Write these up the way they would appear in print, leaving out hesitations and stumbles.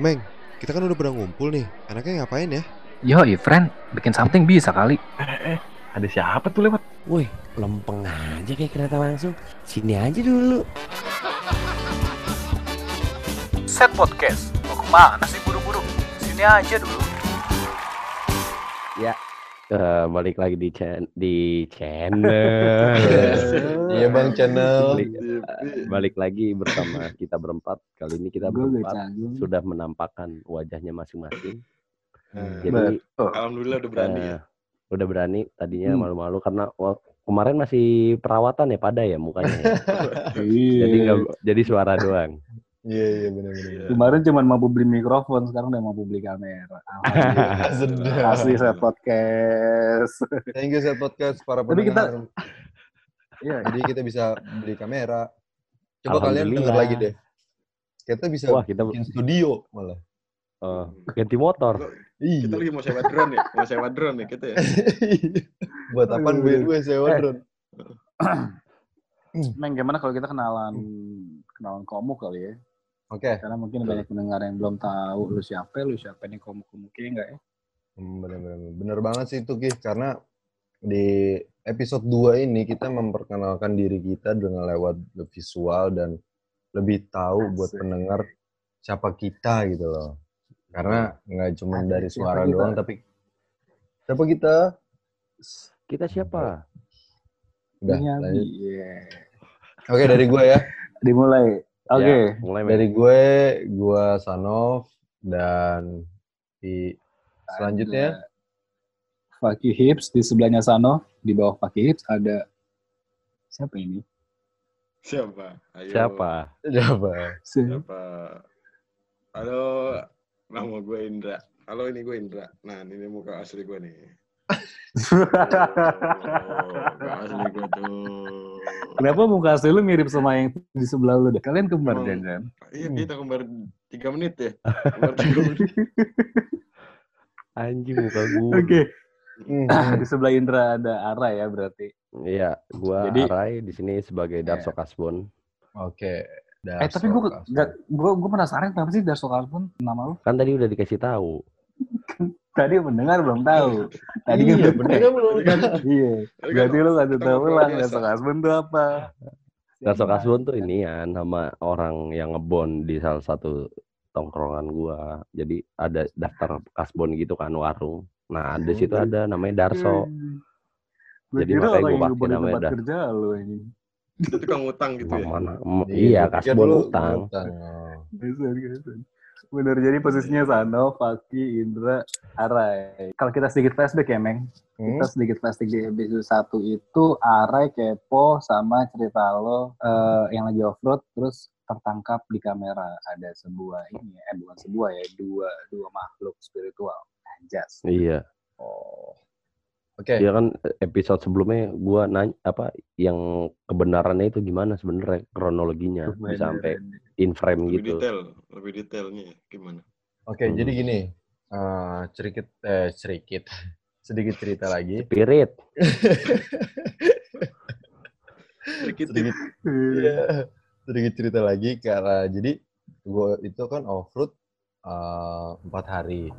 Meng, kita kan udah pernah ngumpul nih. Enaknya ngapain ya? Yoi, friend, bikin something bisa kali. Ada siapa tuh lewat? Woi, lempeng aja kayak kereta langsung. Sini aja dulu. Set podcast. Mau kemana sih buru-buru? Sini aja dulu. Ya. Balik lagi di channel. Iya bang, channel. Balik lagi bersama kita berempat. Kali ini kita berempat sudah menampakkan wajahnya masing-masing. Jadi alhamdulillah udah berani. Udah berani. Tadinya malu-malu karena kemarin masih perawatan ya pada ya mukanya. Ya. jadi suara doang. Iya benar. Kemarin cuma mampu beli mikrofon, sekarang udah mampu beli kamera. Asli Set Podcast. Thank you Set Podcast para pendengar. Jadi kita bisa beli kamera. Coba kalian denger lagi deh. Kita bisa bikin studio malah. Ganti motor. Kita lagi mau sewa drone ya. Kita ya. Buat apaan gue sewa drone? Meng, gimana kalau kita kenalan komuk kali ya? Oke. Karena mungkin banyak pendengar yang belum tahu lu siapa nih komuk-komuknya enggak ya? Bener banget sih itu, Ki. Karena di episode 2 ini kita memperkenalkan diri kita dengan lewat visual dan lebih tahu buat pendengar siapa kita gitu loh. Karena nggak cuma dari suara doang, tapi siapa kita? Kita siapa? Udah, lanjut. Yeah. Oke, dari gue ya. Dimulai. Oke. Ya, dari gue Sanov dan di selanjutnya Fakih Hips, di sebelahnya Sanov, di bawah Fakih Hips ada siapa ini? Siapa? Halo, nama gue Indra. Halo, ini gue Indra. Nah, ini muka asli gue nih. Asli gue tuh. Kenapa muka asli lu mirip sama yang di sebelah lu deh? Kalian kembar jangan? Iya, kita kembar 3 menit ya. Anjing muka gue. Oke. Di sebelah Indra ada Arai ya berarti. Iya, gua Arai di sini sebagai Darso Kasbon. Oke. Tapi gue penasaran kenapa sih Darso Kasbon nama lu? Kan tadi udah dikasih tahu. Tadi mendengar belum tahu. Tadi kan pendengar belum tahu. Iya. Berarti lu enggak tahu ulang Darso Kasbon itu apa. Darso Kasbon tuh inian sama orang yang ngebon di salah satu tongkrongan gua. Jadi ada daftar kasbon gitu kan warung. Nah, di situ ada namanya Darso. Jadi makanya gua pakai namanya Darso. Kerja lu ini. Itu tukang utang gitu ya. Iya, kasbon utang. Bener, jadi posisinya Sano, Faki, Indra, Arai. Kalau kita sedikit flashback ya, Meng. Kita sedikit flashback di episode 1 itu Arai kepo sama cerita lo yang lagi off-road terus tertangkap di kamera. Ada sebuah ini ya, bukan sebuah ya, dua makhluk spiritual. Anjas. Iya. Oh. Oke. Dia kan episode sebelumnya gua nanya apa yang kebenarannya itu gimana sebenarnya kronologinya bisa sampai in frame gitu. Lebih detailnya gimana? Oke, jadi gini, sedikit cerita lagi. Sedikit cerita lagi karena jadi gua itu kan off-road 4 hari.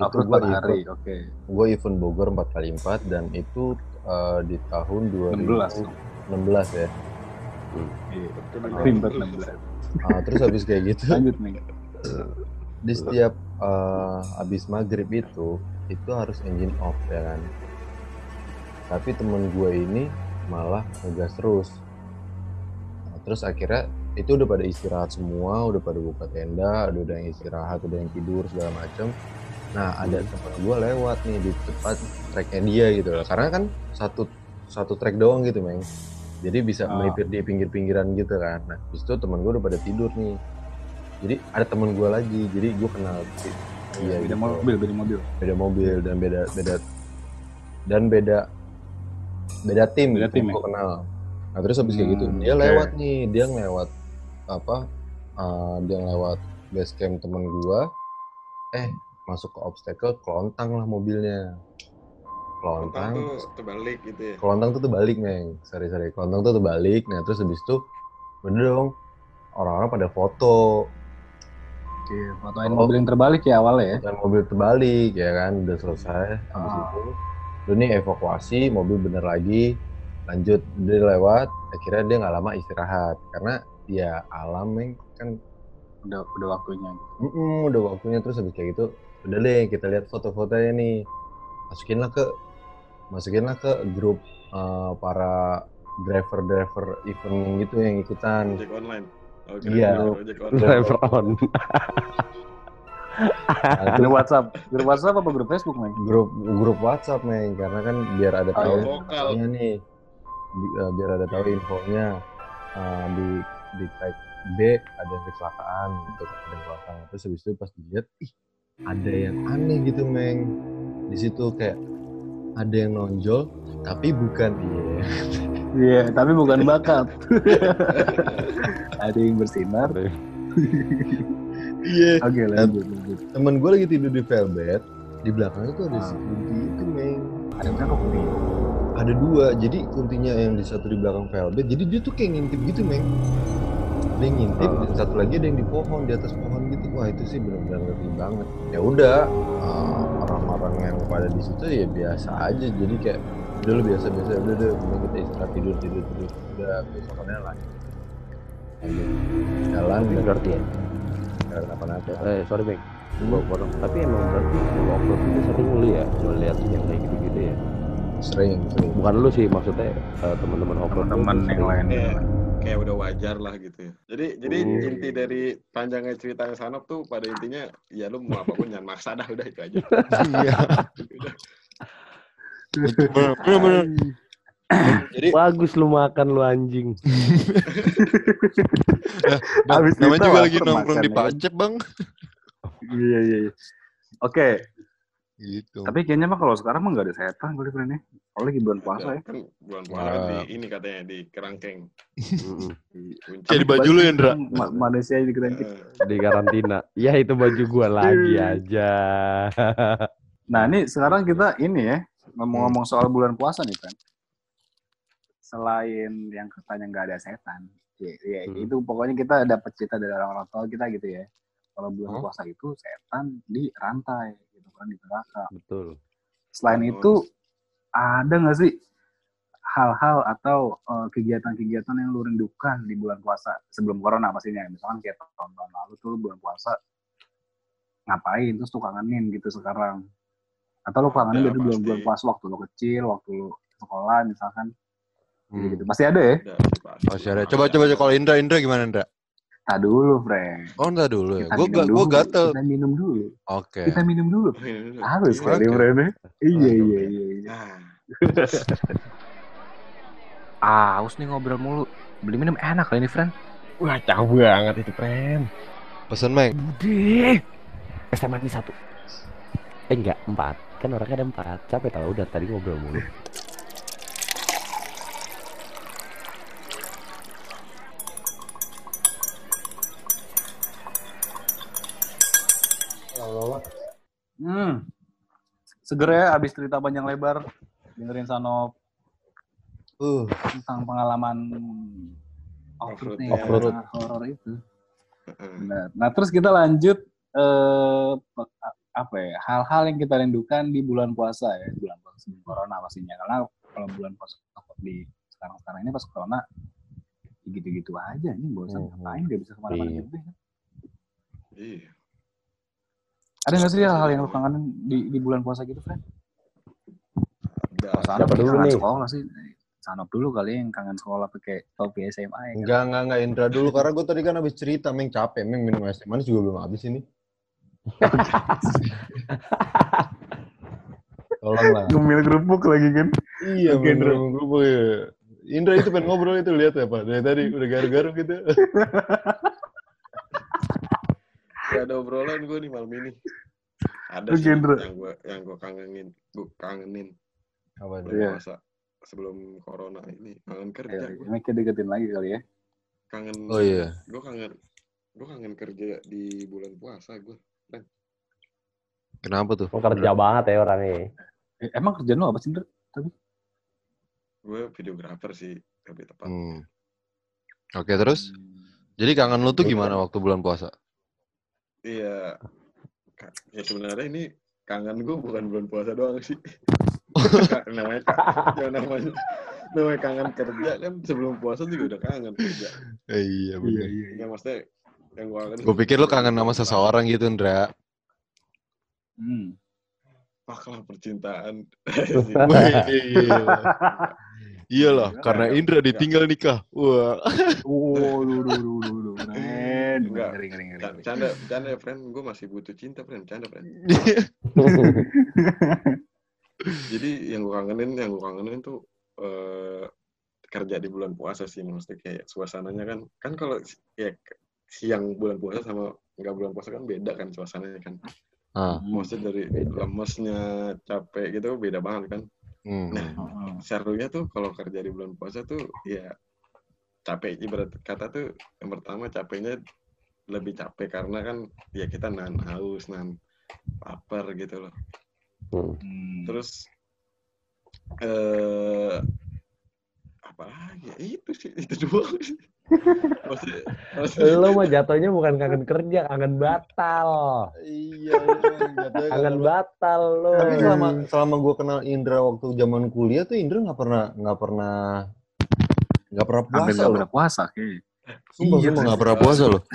Itu gue event Bogor 4x4 dan itu di tahun 2016 ya. Terus habis kayak gitu. Lanjut nih. Di setiap habis maghrib itu harus engine off ya kan. Tapi temen gue ini malah ngegas terus. Terus akhirnya itu udah pada istirahat semua, udah pada buka tenda, udah yang istirahat, udah yang tidur segala macam. Nah, ada tempat gue lewat nih di tempat tracknya dia gitu loh. Karena kan satu track doang gitu, Meng. Jadi bisa melipir di pinggir-pinggiran gitu kan. Nah, habis itu temen gue udah pada tidur nih. Jadi ada temen gue lagi, jadi gue kenal sih. Iya, beda gitu. Beda mobil dan beda tim gue kenal. Nah, terus habis kayak gitu, dia lewat nih, dia lewat base camp temen gue. Masuk ke obstacle, kelontang lah mobilnya. Kelontang tuh terbalik gitu ya? Kelontang tuh terbalik, Meng. Sorry. Kelontang tuh terbalik. Nah, terus habis itu, bener dong, orang-orang pada foto. Oke, fotoin mobil yang terbalik ya awalnya ya? Fotoin mobil terbalik ya kan, udah selesai. Habis itu, lu nih evakuasi, mobil bener lagi, lanjut, dia lewat, akhirnya dia nggak lama istirahat. Karena ya alam kan udah waktunya. Udah waktunya, terus habis kayak gitu, udah deh kita lihat foto-fotonya nih. Masukinlah ke grup para driver-driver event gitu yang ikutan. Ojek online. Iya, driver on. Grup WhatsApp. Grup WhatsApp apa grup Facebook, Meng? Grup WhatsApp, Meng, karena kan biar ada tahu infonya nih. Biar ada tahu infonya. Di type B ada kecelakaan gitu, ada kecelakaan. Terus habis itu pas dilihat, ih, ada yang aneh gitu, Meng. Di situ kayak ada yang nonjol, tapi bukan tapi bukan bakat. Ada yang bersinar. Oke, lanjut. Temen gue lagi tidur di velvet, di belakangnya tuh ada kunti itu, Meng. Ada berapa kunti? Ada 2, jadi kuntinya yang di satu di belakang velvet, jadi dia tuh kayak ngintip gitu, Meng. Dia ngintip, dan satu lagi ada yang di pohon, di atas pohon gitu. Wah, itu sih benar-benar ngeri banget. Ya udah, orang-orang yang pada di situ ya biasa aja, jadi kayak udah lu biasa-biasa, udah kita istirahat, tidur, udah besokannya lah. Jalan di berarti ya? Jalan apa-apa. Sorry, Bang. Gua potong. Tapi emang berarti waktu itu sering lu ya, lu lihat yang kayak gitu-gitu ya? Sering. Bukan lu sih, maksudnya teman-teman open. Teman yang lainnya. Kayak udah wajar lah gitu ya. Jadi inti dari panjangnya cerita yang sanap tuh pada intinya ya lu mau apapun jangan maksa dah, udah itu aja. Iya. Bener. Jadi bagus lu makan lu anjing. Habis namanya juga lagi nongkrong di Pacet, Bang. Iya. Oke. Gitu. Tapi kayaknya mah kalau sekarang mah nggak ada setan gue liatnya. Kalau lagi bulan puasa ya. Kan bulan puasa di ini katanya di kerangkeng. Kayak di baju lu, Indra. Malaysia di kerangkeng. Di karantina. Ya itu baju gue lagi aja. Nah ini sekarang kita ini ya. Ngomong-ngomong soal bulan puasa nih kan. Selain yang katanya nggak ada setan. Ya, itu pokoknya kita dapat cerita dari orang-orang tua kita gitu ya. Kalau bulan puasa itu setan di rantai. Di neraka. Betul. Selain itu, ada nggak sih hal-hal atau kegiatan-kegiatan yang lu rindukan di bulan puasa sebelum corona pastinya? Misalkan kayak tahun-tahun lalu tuh lu bulan puasa ngapain? Terus lu kangenin gitu sekarang? Atau lu kangenin dari bulan-bulan puasa waktu lu kecil, waktu lu sekolah misalkan? Gitu. Pasti ada ya? Pasti ada. Coba kalau Indra gimana, Indra? Tak dulu, Frank. Oh, tak dulu ya? Gue gatel. Kita minum dulu. Oke. Kita minum dulu. Harus sekali, Frank. Iya. Aus nih ngobrol mulu. Beli minum enak kali ini, Frank. Wah, cakep banget itu, Frank. Pesan, Mike. Udah. Pesan lagi 1. Enggak, 4. Kan orangnya ada 4. Capek tau, udah tadi ngobrol mulu. Segera abis cerita panjang lebar dengerin Sanop tentang pengalaman off-road nih, horror itu. Nah terus kita lanjut hal-hal yang kita rindukan di bulan puasa ya, bulan puasa sebelum corona pastinya, karena kalau bulan puasa di sekarang ini pas corona gitu-gitu aja nih, bosan ngapain, gak bisa kemana-mana gitu kan. Iya. Ada nggak sih hal-hal yang lu kangenin di bulan puasa gitu, Fred? Sanop dulu nih. Sekolah sih. Sanop dulu kali yang kangen sekolah pakai topi SMA. Enggak Indra dulu. Karena gue tadi kan habis cerita, Meng capek, Meng minum es manis juga belum habis ini. Tolonglah. Gemil kerupuk lagi kan? Iya, gemil kerupuk ya. Indra itu pengen ngobrol itu, lihat ya Pak. Dari tadi udah garu-garu gitu. Gak ada obrolan gue nih malam ini. Ada sih yang gue kangenin. Kapan puasa sebelum corona ini kangen kerja. Ini kita deketin lagi kali ya. Kangen. Oh iya. Gue kangen kerja di bulan puasa gue. Kenapa tuh? Gue kerja banget ya orang ini. Emang kerjaan lo apa sih, Ndra? Gue videografer sih lebih tepatnya. Oke, terus? Jadi kangen lo tuh gimana waktu bulan puasa? Iya. Ya sebenarnya ini kangen gue bukan bulan puasa doang sih. namanya kangen kerja kan, sebelum puasa juga udah kangen kerja. Iya benar. Iya maksudnya yang gue kangen. Gue pikir lu kangen sama seseorang gitu, Ndra. Paklah percintaan. Iya lah, karena Indra ditinggal nikah. Wah. Friend, ngeri. Canda ya, friend. Gue masih butuh cinta, friend. Canda, friend. Jadi yang gue kangenin tuh kerja di bulan puasa sih, maksudnya kayak suasananya kan kalau ya, siang bulan puasa sama nggak bulan puasa kan beda kan suasananya kan. Maksudnya dari lemesnya, capek gitu beda banget kan. Nah, serunya tuh kalau kerja di bulan puasa tuh ya capek, ibarat kata tuh yang pertama capeknya lebih capek karena kan ya kita nahan haus, nahan lapar gitu loh. Terus apa lagi? Itu sih, itu doang. Maksudnya, lo mah jatuhnya bukan kangen kerja, kangen batal. Iya, kangen batal lo. Tapi selama gue kenal Indra waktu zaman kuliah tuh, Indra nggak pernah puasa loh. Sumpah nggak pernah puasa loh.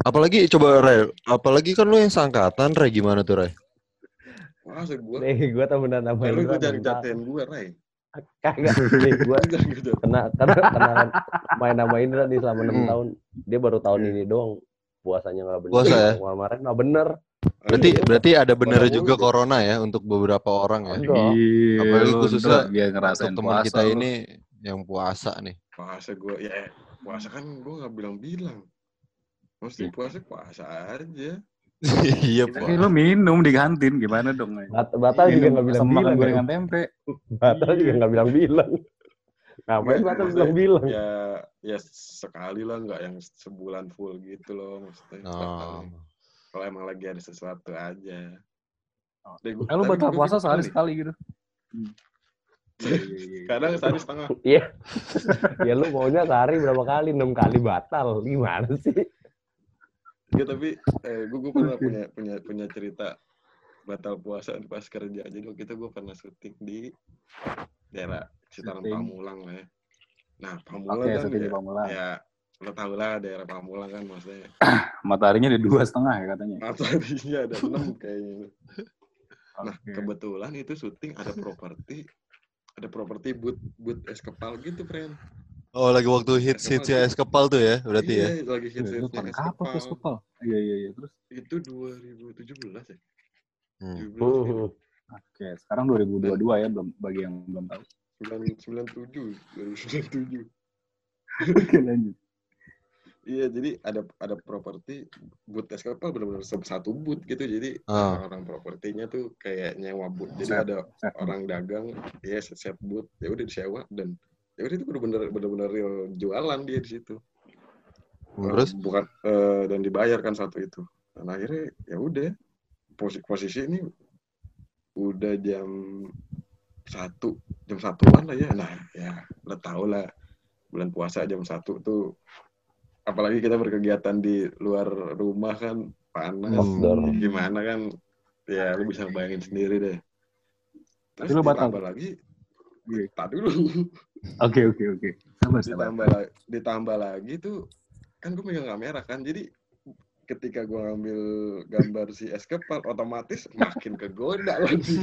Apalagi coba Ray, apalagi kan lo yang seangkatan Ray, gimana tuh Ray? Masa gue? Gue temen-temen. Lu jangan jatuhin gue Ray. Kagak, gue karena main nama Indra di selama 6 tahun, dia baru tahun ini doang puasanya nggak bener. Puasa ya? Kemarin nggak bener. Berarti ada bener juga ya. Corona ya untuk beberapa orang ya. Apalagi khususnya untuk teman kita ini yang puasa nih. Puasa gue ya, puasa kan gue nggak bilang-bilang. Mesti puasa aja. Iya, tapi lo minum di kantin gimana dong? Batal juga nggak bilang-bilang. Makan gorengan tempe. Batal juga nggak bilang-bilang. Ngapain batal bilang-bilang? Ya sekali lah, nggak yang sebulan full gitu loh maksudnya. Kalau emang lagi ada sesuatu aja. Lo batal puasa sehari sekali gitu? Kadang sehari setengah. Iya. Ya lo maunya sehari berapa kali? 6 kali batal, gimana sih? Ya tapi gue pernah punya cerita batal puasa pas kerja. Jadi waktu itu gue pernah syuting di daerah sekitaran Pamulang lah ya. Nah Pamulang kan ya lo tau lah daerah Pamulang kan maksudnya. Mataharinya ada 2,5 ya katanya. Mataharinya ada 6 kayaknya. Nah kebetulan itu syuting ada properti but es kepal gitu friend. Oh, lagi waktu hits-hitsnya es kepal tuh ya, berarti iya, ya? Iya, lagi hits-hitsnya es kepal. Apa es kepal? Iya. Terus? Itu 2017 ya? Oke, sekarang 2022 ya, belum, bagi yang belum tahu. 97. Oke, lanjut. Iya, jadi ada properti, booth es kepal benar-benar satu booth gitu. Jadi orang propertinya tuh kayak nyewa booth. Jadi ada orang dagang, ya set booth, ya udah disewa dan jadi itu benar-benar real jualan dia di situ. Terus bukan dan dibayarkan satu itu. Dan akhirnya ya udah posisi ini udah jam satuan lah ya. Nah ya lo tau lah bulan puasa jam 1 tuh apalagi kita berkegiatan di luar rumah kan panas gimana kan ya lo bisa bayangin sendiri deh. Terus ditambah lagi. Tadi dulu. Oke. Ditambah lagi tuh kan gue megang kamera kan. Jadi ketika gue ngambil gambar si es kepal otomatis makin kegoda lagi.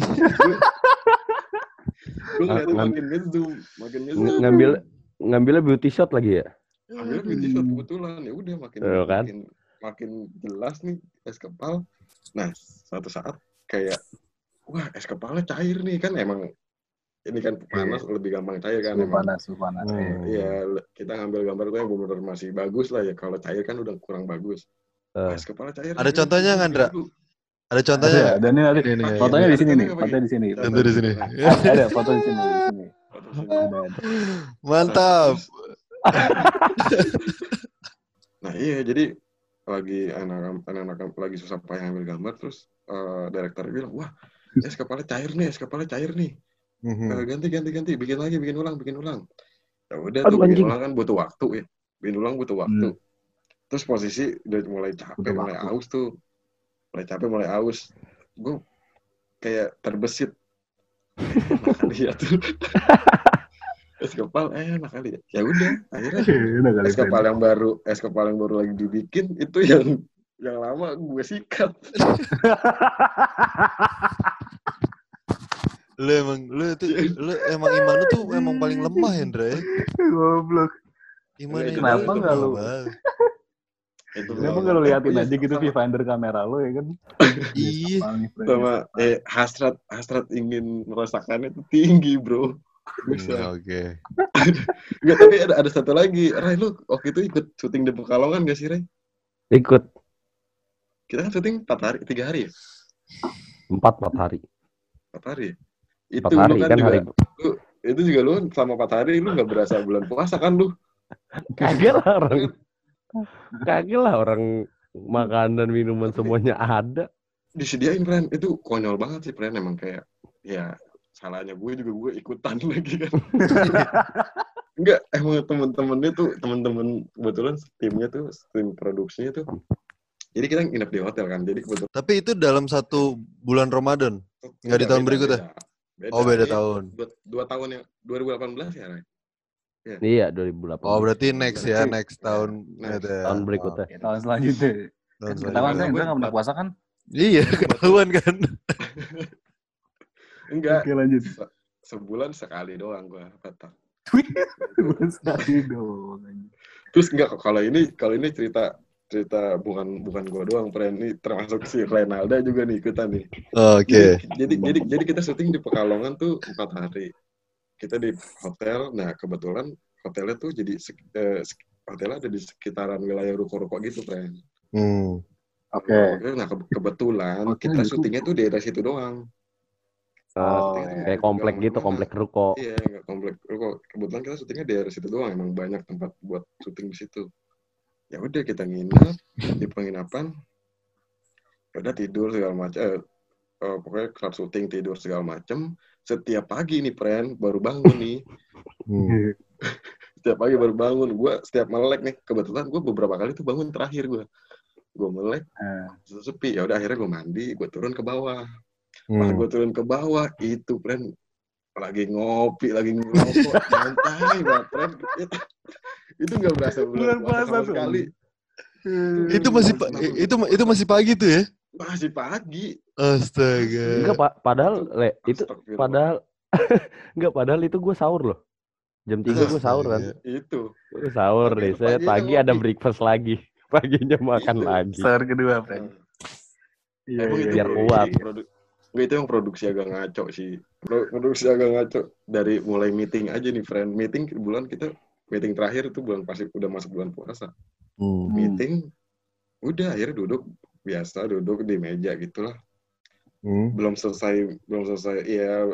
Gue lihat makin ngezoom. Ngambilnya beauty shot lagi ya? Ngambilnya beauty shot kebetulan ya udah makin jelas nih es kepal. Nah, suatu saat kayak wah, es kepalnya cair nih kan emang ini kan panas lebih gampang cair kan. Panas. Iya, kita ngambil gambar itu yang benar-benar masih bagus lah ya. Kalau cair kan udah kurang bagus. Es kepala cair. Ada contohnya nggak, Andra? Ada contohnya. Dan ini ada. Fotonya di sini nih. Foto di sini. Ada foto di sini. Mantap. Nah iya, jadi lagi anak-anak lagi susah payah ngambil gambar terus direktur bilang, wah es kepala cair nih. Ganti bikin ulang. Ya udah tuh bikin ulang kan butuh waktu ya. Terus posisi udah mulai capek, mulai haus tuh. mulai capek, mulai aus, gue kayak terbesit. Enak kali ya tuh. Es kepal enak kali ya. Ya udah, akhirnya es kepal yang baru lagi dibikin itu yang lama gue sikat. Lu emang iman lu tuh emang paling lemah, Hendra ya. Goblok. Kenapa enggak lu? Kenapa enggak lu liatin aja gitu viewfinder kamera lu ya kan? Iya. Sama hasrat ingin merasakannya itu tinggi, Bro. Oke. Enggak, tapi ada satu lagi. Ray, lu waktu itu ikut syuting di Pekalongan enggak sih, Ray? Ikut. Kita kan syuting 3 hari ya? 4 hari. 4 hari. Itu lu kan juga, itu juga lu selama 4 hari lu nggak berasa bulan puasa kan lu? Kagak lah orang makanan minuman semuanya ada. Disediain Pren, itu konyol banget sih Pren, emang kayak ya salahnya gue juga ikutan lagi kan. Enggak, emang temen-temennya tuh temen-temen kebetulan timnya tuh tim produksinya tuh. Jadi kita nginep di hotel kan, jadi kebetulan. Tapi itu dalam 1 bulan Ramadan, nggak di tahun berikutnya? Oh beda tahun. 2 tahun yang 2018 ya, Ray? Yeah. Iya 2018. Oh berarti next tahun. Next. Tahun berikutnya. Oh, okay. Tahun selanjutnya. Ketahuan kan, kita nggak pernah puasa kan? Iya, ketahuan kan. Enggak. Oke, lanjut. Sebulan sekali doang gue batal. Sebulan sekali doang. Terus enggak kalau ini cerita bukan gue doang, Pren, ini termasuk si Renalda juga nih ikutan nih. Oke. Okay. Jadi kita syuting di Pekalongan tuh 4 hari. Kita di hotel, nah kebetulan hotelnya tuh jadi hotelnya ada di sekitaran wilayah ruko-ruko gitu, Pren. Oke. Okay. Nah kebetulan kita syutingnya tuh di daerah situ doang. Kayak komplek gitu, komplek ruko. Iya, nggak komplek ruko. Kebetulan kita syutingnya di daerah situ doang, emang banyak tempat buat syuting di situ. Ya udah kita nginep di penginapan, udah tidur segala macam, pokoknya kelar syuting tidur segala macam. Setiap pagi nih Pren, baru bangun nih. Setiap pagi baru bangun, gue setiap melek nih, kebetulan gue beberapa kali tuh bangun terakhir gue melek, sepi. Ya udah akhirnya gue mandi, gue turun ke bawah. Pas gue turun ke bawah itu Pren lagi ngerokok, santai banget Pren. Itu nggak berasa bulan puasa sama sekali. Itu masih pagi tuh ya? Masih pagi. Astaga. Enggak, padahal itu gue sahur loh. Jam 3 gue sahur kan. Itu. Gue sahur deh. Saya pagi ada breakfast lagi. Paginya makan lagi. Sahur kedua, Pren. Iya. Biar kuat. Itu yang produksi agak ngaco sih. Dari mulai meeting aja nih, friend. Meeting terakhir itu bulan pasti udah masuk bulan puasa. Meeting udah akhirnya duduk di meja gitulah. Belum selesai ya,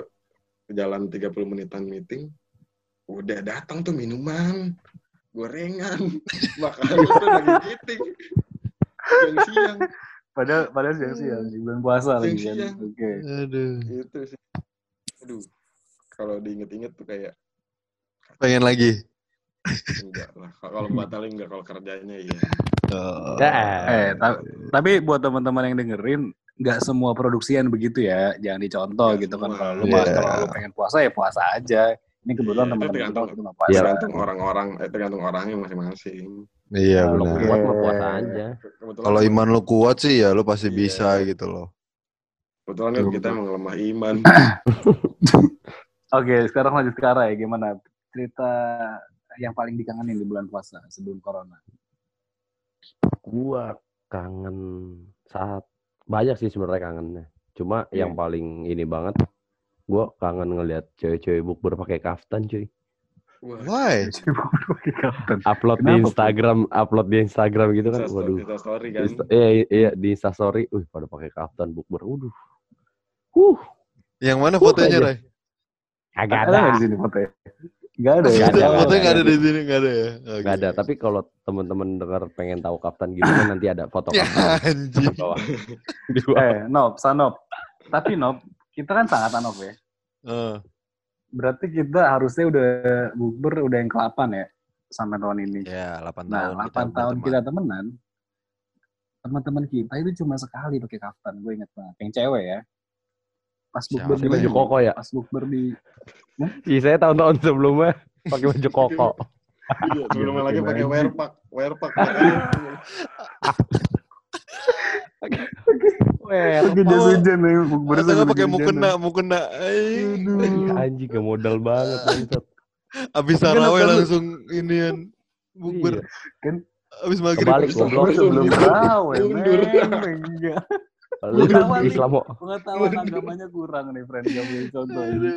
jalan 30 menitan meeting udah datang tuh minuman, gorengan, makanan itu lagi meeting. Siang-siang. Padahal siang-siang di bulan puasa lagi. Oke. Aduh. Itu sih. Aduh. Kalau diinget-inget tuh kayak pengen lagi. Enggak lah, kalau batalin enggak, kalau kerjanya iya. Tapi buat teman-teman yang dengerin, enggak semua produksian begitu ya, jangan dicontoh ya, gitu kan. Kalau lu kalau pengen puasa ya puasa aja. Ini kebetulan teman-teman puasa. Ya, tergantung orang-orang, tergantung orangnya masing-masing. Iya, benar. Kalau kuat mah puasa aja. Kalau iman lu kuat sih ya lu pasti bisa gitu loh. Kebetulan kan kita mengelemah iman. Oke, sekarang lanjut ke arah ya, gimana cerita yang paling dikangenin di bulan puasa sebelum corona? Gua kangen saat banyak sih sebenarnya kangennya. Cuma yang paling ini banget, gua kangen ngelihat cewek-cewek bukber pakai kaftan, cuy. Why? Upload di Instagram, gitu kan. Waduh. Instastory kan. Iya, di Instastory. Pada pakai kaftan bukber. Waduh. Yang mana fotonya, Ray? Agak ada di sini fotonya. Enggak ada di sini, enggak ada ya. Enggak ada, tapi kalau teman-teman dengar pengen tahu kaftan gimana nanti ada foto kaftan di bawah. Sanop. Tapi Nob, kita kan sangat Nob ya. Berarti kita harusnya udah bukber udah yang ke-8 ya sampai tahun ini. Iya, 8 tahun. Nah, 8 tahun kita temenan. teman-teman kita itu cuma sekali pakai kaftan, gue inget banget. Yang cewek ya. Pas bukber di baju koko ya. Pas bukber di. Iya, saya tahun-tahun sebelumnya pakai baju koko. Iya, sebelumnya lagi pakai wear pack. Gede hujan nih, bukber sama pakai mukena. Anjing, gak modal banget anjir. Abis tarawih langsung inian bukber. Kan abis maghrib sebelum tarawih. Enggak. Lu pengetahuan agamanya kurang nih, friend. Gak boleh contoh ini.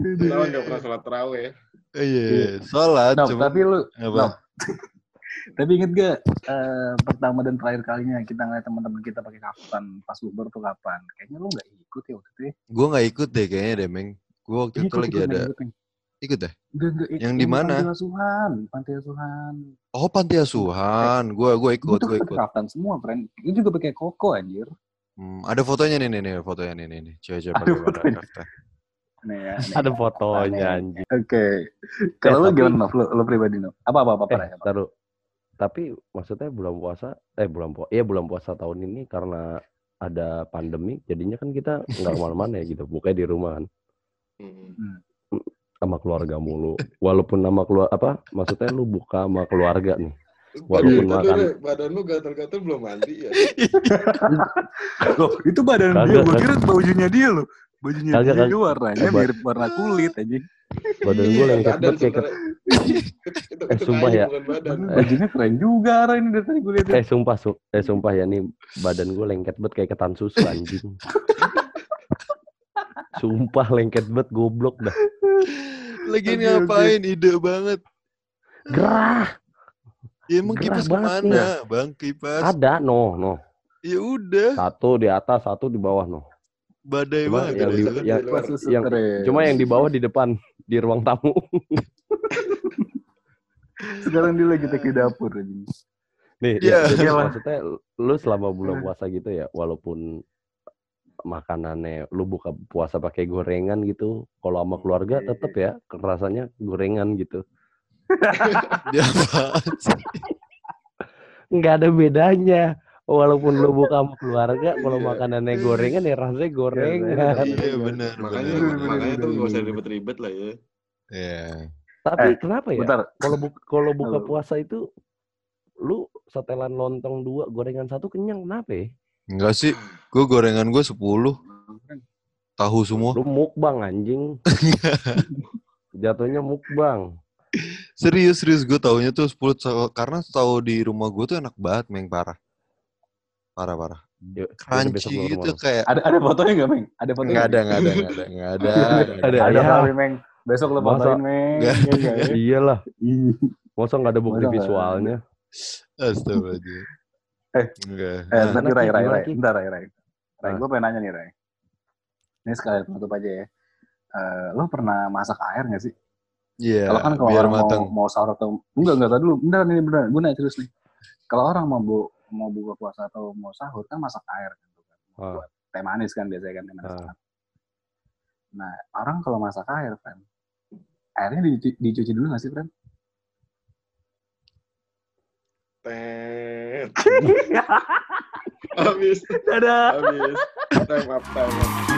Pengetahuan gak pernah sholat tarawih. Iya, sholat. Tapi lu, tapi inget gak pertama dan terakhir kalinya kita ngeliat teman-teman kita pakai kaftan pas bukber tuh kapan? Kayaknya lu gak ikut ya waktu itu ya? Gue gak ikut deh kayaknya deh, Meng. Gue waktu itu lagi ada. Ikut deh? Gak, yang di mana? Panti Asuhan. Oh, Panti Asuhan. Gue ikut. Kaftan semua, friend. Ini juga pakai koko, anjir. Ada fotonya nih. Coba pakai kaftan. Ya, ada fotonya, anjir. Oke. Kalau lu gimana, lu pribadi, no? Apa parahnya? Taruh. Tapi maksudnya bulan puasa tahun ini karena ada pandemi, jadinya kan kita nggak kemana-mana ya gitu. Bukannya di rumah kan. Sama keluarga mulu, walaupun nama keluarga maksudnya lu buka sama keluarga nih, walaupun makan. Badan lu gatal-gatal belum mandi ya? Loh, itu badan kaga, dia, gue kira bajunya dia loh, bajunya kaga, dia warnanya mirip warna kulit aja. Badan gue lengket banget kayak. Sumpah ya. Bajunya keren juga ini dari tadi gue lihat. Sumpah ya nih, badan gue lengket banget kayak ketan susu anjing. Sumpah lengket banget goblok dah. Lagi ngapain ide banget. Gerah. Ya emang gerah kipas kemana ya. Bang kipas? Ada no. Ya udah. Satu di atas, satu di bawah no. Badai cuma banget. Yang di bawah di depan di ruang tamu. Sekarang dia lagi ke dapur ini. Nih, jadi maksudnya lu selama bulan puasa gitu ya, walaupun makanannya lu buka puasa pakai gorengan gitu, kalau sama keluarga tetep ya rasanya gorengan gitu. Nggak ada bedanya walaupun lu buka sama keluarga, kalau makanannya gorengan ya rasanya gorengan. Iya benar, makanya tuh nggak usah ribet-ribet lah ya. Tapi kenapa ya kalau buka puasa itu lu setelan lontong 2 gorengan 1 kenyang, kenapa ya? Enggak sih, gue gorengan gue 10 tahu semua. Lu mukbang anjing. Jatuhnya mukbang. Serius gue taunya tuh 10 karena tahu di rumah gue tuh enak banget, Meng, parah. Crunchy gitu kayak. Ada fotonya enggak, Meng? Ada fotonya? Enggak ada. Ada, Meng. Besok lu fotoin, Meng. Iyalah. Masa enggak ada bukti visualnya? Astagfirullah. Tapi Rai. Rai, gue pengen nanya nih, Rai. Ini sekalian penutup aja ya. Lo pernah masak air nggak sih? Iya. Kalau kan kalau orang mau sahur atau enggak tadi dulu. Beneran, gue nanya terus nih. Kalau orang mau buka puasa atau mau sahur kan masak air kan, buat teh manis kan biasanya kan. Nah, orang kalau masak air, friend, airnya dicuci dulu nggak sih, friend? Habis. Dadah. Habis. Time up.